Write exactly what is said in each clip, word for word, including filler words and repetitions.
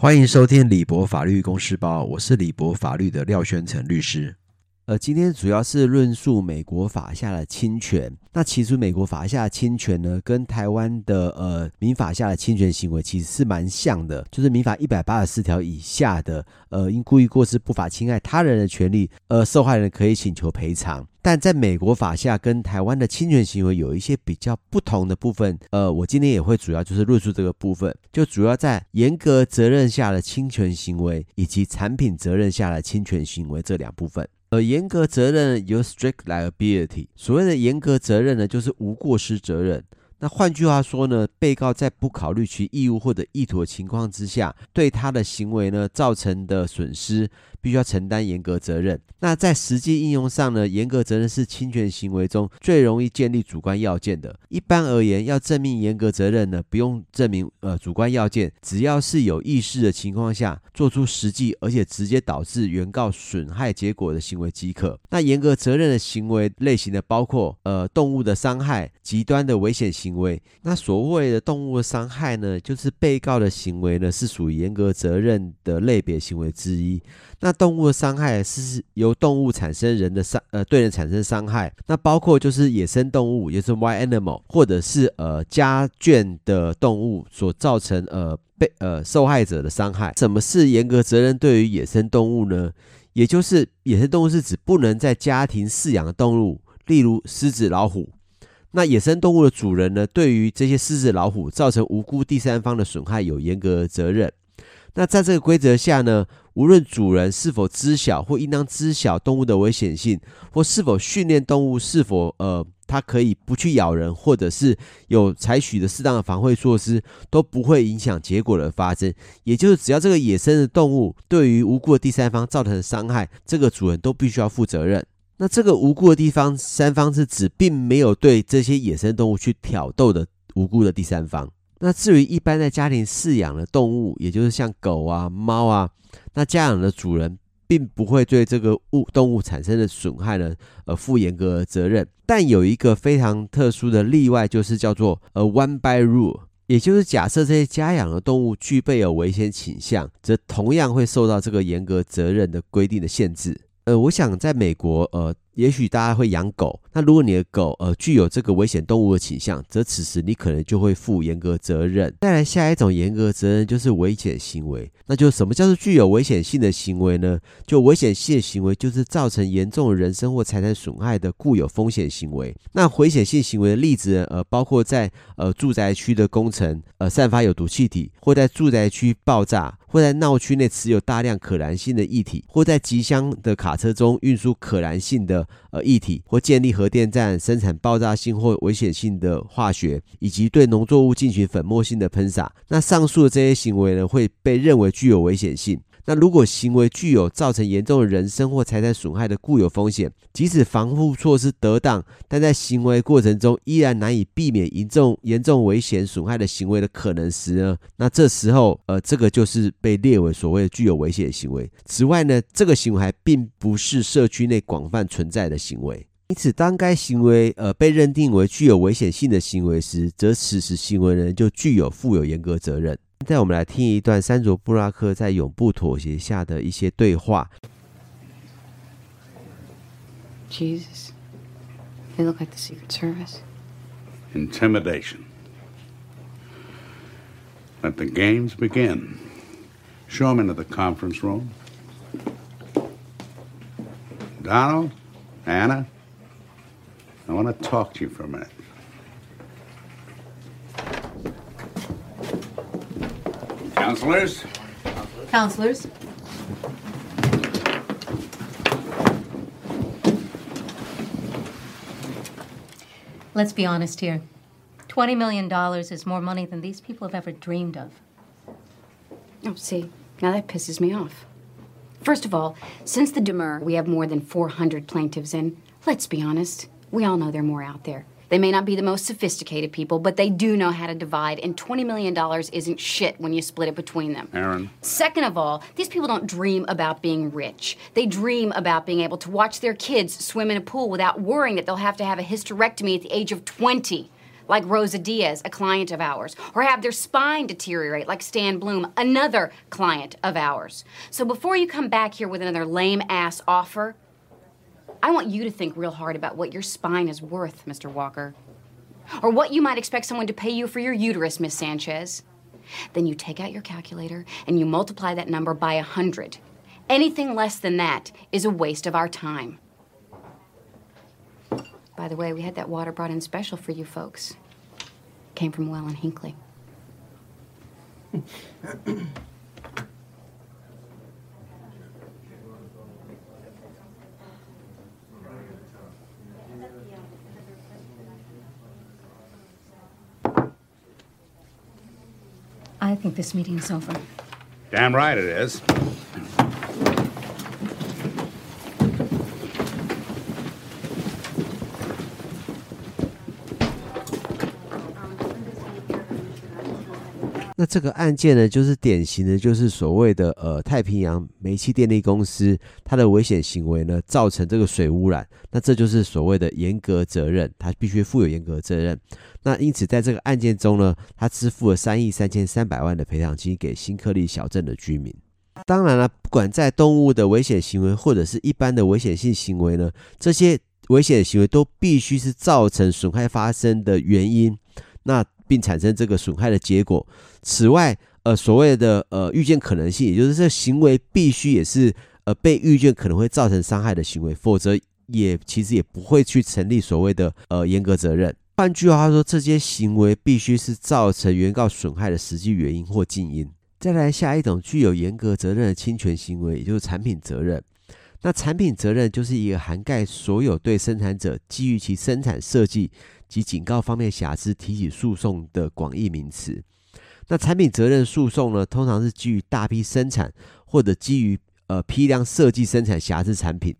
欢迎收听李博法律公事包，我是李博法律的廖宣成律师。呃，今天主要是论述美国法下的侵权。那其实美国法下的侵权呢，跟台湾的呃民法下的侵权行为其实是蛮像的，就是民法一百八十四条以下的，呃，因故意过失不法侵害他人的权利，呃，受害人可以请求赔偿。但在美国法下跟台湾的侵权行为有一些比较不同的部分，呃，我今天也会主要就是论述这个部分，就主要在严格责任下的侵权行为以及产品责任下的侵权行为这两部分。而严格责任有 strict liability， 所谓的严格责任呢，就是无过失责任。那换句话说呢，被告在不考虑其义务或者意图的情况之下，对他的行为呢造成的损失，必须要承担严格责任。那在实际应用上呢，严格责任是侵权行为中最容易建立主观要件的。一般而言，要证明严格责任呢，不用证明呃主观要件，只要是有意识的情况下，做出实际而且直接导致原告损害结果的行为即可。那严格责任的行为类型呢，包括呃动物的伤害、极端的危险行为。那所谓的动物的伤害呢，就是被告的行为呢是属于严格责任的类别行为之一。那那动物的伤害是由动物产生人的伤，呃，对人产生伤害，那包括就是野生动物，也就是 wild animal， 或者是呃家圈的动物所造成呃被呃受害者的伤害。什么是严格责任对于野生动物呢？也就是野生动物是指不能在家庭饲养的动物，例如狮子、老虎。那野生动物的主人呢，对于这些狮子、老虎造成无辜第三方的损害有严格责任。那在这个规则下呢，无论主人是否知晓或应当知晓动物的危险性，或是否训练动物是否呃它可以不去咬人，或者是有采取的适当的防卫措施，都不会影响结果的发生。也就是只要这个野生的动物对于无辜的第三方造成的伤害，这个主人都必须要负责任。那这个无辜的第三方是指并没有对这些野生动物去挑逗的无辜的第三方。那至于一般在家庭饲养的动物，也就是像狗啊、猫啊，那家养的主人并不会对这个物动物产生的损害呢，呃，负严格的责任。但有一个非常特殊的例外，就是叫做呃 One Bite Rule， 也就是假设这些家养的动物具备有危险倾向，则同样会受到这个严格责任的规定的限制。呃，我想在美国，呃。也许大家会养狗，那如果你的狗呃具有这个危险动物的倾向，则此时你可能就会负严格责任。再来下一种严格责任就是危险行为，那就什么叫做具有危险性的行为呢？就危险性的行为就是造成严重人身或财产损害的固有风险行为。那危险性行为的例子呃包括在呃住宅区的工程呃散发有毒气体，或在住宅区爆炸，或在闹区内持有大量可燃性的液体，或在集箱的卡车中运输可燃性的呃，液体，或建立核电站生产爆炸性或危险性的化学，以及对农作物进行粉末性的喷洒。那上述的这些行为呢，会被认为具有危险性。那如果行为具有造成严重的人身或财产损害的固有风险，即使防护措施得当，但在行为过程中依然难以避免严重严重危险损害的行为的可能时呢，那这时候呃，这个就是被列为所谓的具有危险的行为。此外呢，这个行为还并不是社区内广泛存在的行为。因此当该行为呃被认定为具有危险性的行为时，则此时行为人就具有负有严格责任。现在我们来听一段山卓布拉克在永不妥协下的一些对话。 Jesus, they look like the Secret Service. Intimidation. Let the games begin. Show them into the conference room. Donald, Anna, I want to talk to you for a minute.Counselors? Counselors. Let's be honest here. twenty million dollars is more money than these people have ever dreamed of. Oh, see, now that pisses me off. First of all, since the demur, we have more than four hundred plaintiffs, and let's be honest, we all know there are more out there.They may not be the most sophisticated people, but they do know how to divide, and twenty million dollars isn't shit when you split it between them. Aaron. Second of all, these people don't dream about being rich. They dream about being able to watch their kids swim in a pool without worrying that they'll have to have a hysterectomy at the age of twenty. like Rosa Diaz, a client of ours, or have their spine deteriorate, like Stan Bloom, another client of ours. So before you come back here with another lame-ass offer, I want you to think real hard about what your spine is worth, Mister Walker, or what you might expect someone to pay you for your uterus, Miss Sanchez. Then you take out your calculator and you multiply that number by one hundred. Anything less than that is a waste of our time. By the way, we had that water brought in special for you folks. Came from Well and Hinckley. I think this meeting is over. Damn right it is.那这个案件呢，就是典型的，就是所谓的呃太平洋煤气电力公司它的危险行为呢，造成这个水污染。那这就是所谓的严格责任，它必须负有严格责任。那因此在这个案件中呢，它支付了三亿三千三百万的赔偿金给新克利小镇的居民。当然了，不管在动物的危险行为或者是一般的危险性行为呢，这些危险行为都必须是造成损害发生的原因。那并产生这个损害的结果。此外，呃，所谓的呃预见可能性，也就是这行为必须也是呃被预见可能会造成伤害的行为，否则也其实也不会去成立所谓的呃严格责任。换句话说，这些行为必须是造成原告损害的实际原因或近因。再来下一种具有严格责任的侵权行为，也就是产品责任。那产品责任就是一个涵盖所有对生产者基于其生产设计及警告方面瑕疵提起诉讼的广义名词。那产品责任诉讼呢，通常是基于大批生产或者基于呃批量设计生产瑕疵产品。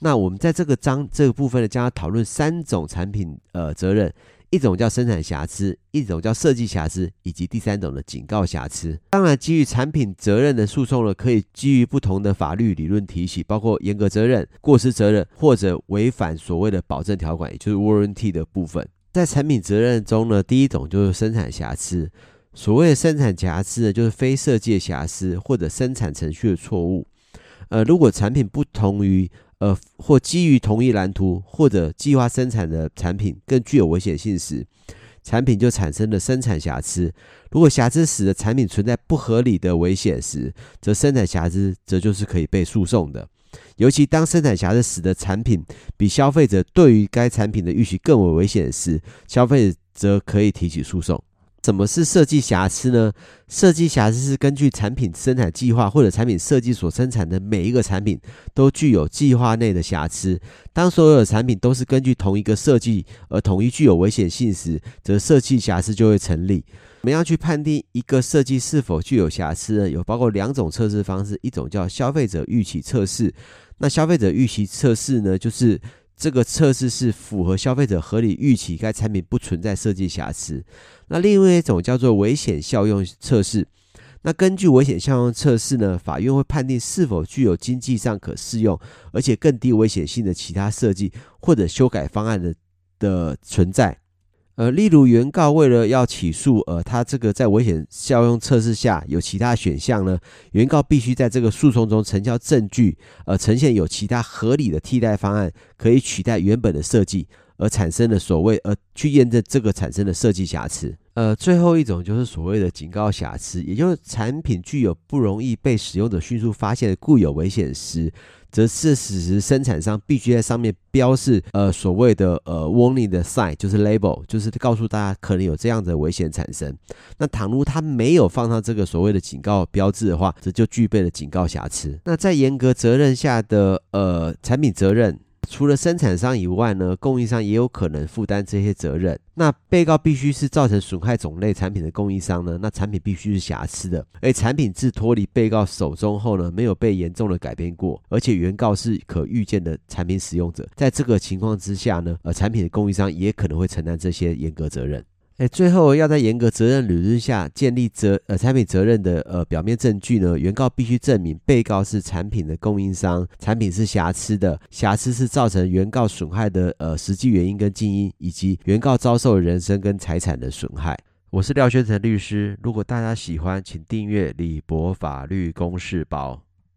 那我们在这个章这个部分呢，将要讨论三种产品呃责任，一种叫生产瑕疵，一种叫设计瑕疵，以及第三种的警告瑕疵。当然，基于产品责任的诉讼呢，可以基于不同的法律理论提起，包括严格责任、过失责任或者违反所谓的保证条款，也就是 warranty 的部分。在产品责任中呢，第一种就是生产瑕疵。所谓的生产瑕疵呢，就是非设计的瑕疵或者生产程序的错误。呃，如果产品不同于呃，或基于同一蓝图或者计划生产的产品更具有危险性时，产品就产生了生产瑕疵。如果瑕疵使得产品存在不合理的危险时，则生产瑕疵则就是可以被诉讼的。尤其当生产瑕疵使得产品比消费者对于该产品的预期更为危险时，消费者则可以提起诉讼。什么是设计瑕疵呢？设计瑕疵是根据产品生产计划或者产品设计所生产的每一个产品都具有计划内的瑕疵。当所有的产品都是根据同一个设计而统一具有危险性时，则设计瑕疵就会成立。我们要去判定一个设计是否具有瑕疵呢，有包括两种测试方式，一种叫消费者预期测试。那消费者预期测试呢，就是这个测试是符合消费者合理预期该产品不存在设计瑕疵。那另外一种叫做危险效用测试。那根据危险效用测试呢，法院会判定是否具有经济上可适用而且更低危险性的其他设计或者修改方案 的, 的存在。呃，例如原告为了要起诉，呃，他这个在危险效用测试下有其他选项呢，原告必须在这个诉讼中呈交证据，呃，呈现有其他合理的替代方案可以取代原本的设计，而产生的所谓，呃，去验证这个产生的设计瑕疵。呃，最后一种就是所谓的警告瑕疵，也就是产品具有不容易被使用者迅速发现的固有危险时，则是此时生产商必须在上面标示呃所谓的呃 warning 的 sign， 就是 label， 就是告诉大家可能有这样的危险产生。那倘若它没有放上这个所谓的警告标志的话，这就具备了警告瑕疵。那在严格责任下的呃产品责任，除了生产商以外呢，供应商也有可能负担这些责任。那被告必须是造成损害种类产品的供应商呢，那产品必须是瑕疵的，而产品自脱离被告手中后呢，没有被严重的改变过，而且原告是可预见的产品使用者。在这个情况之下呢，呃，产品的供应商也可能会承担这些严格责任。哎，最后要在严格责任理论下建立责呃产品责任的呃表面证据呢，原告必须证明被告是产品的供应商，产品是瑕疵的，瑕疵是造成原告损害的呃实际原因跟近因，以及原告遭受人身跟财产的损害。我是廖宣成律师，如果大家喜欢，请订阅李博法律公事包。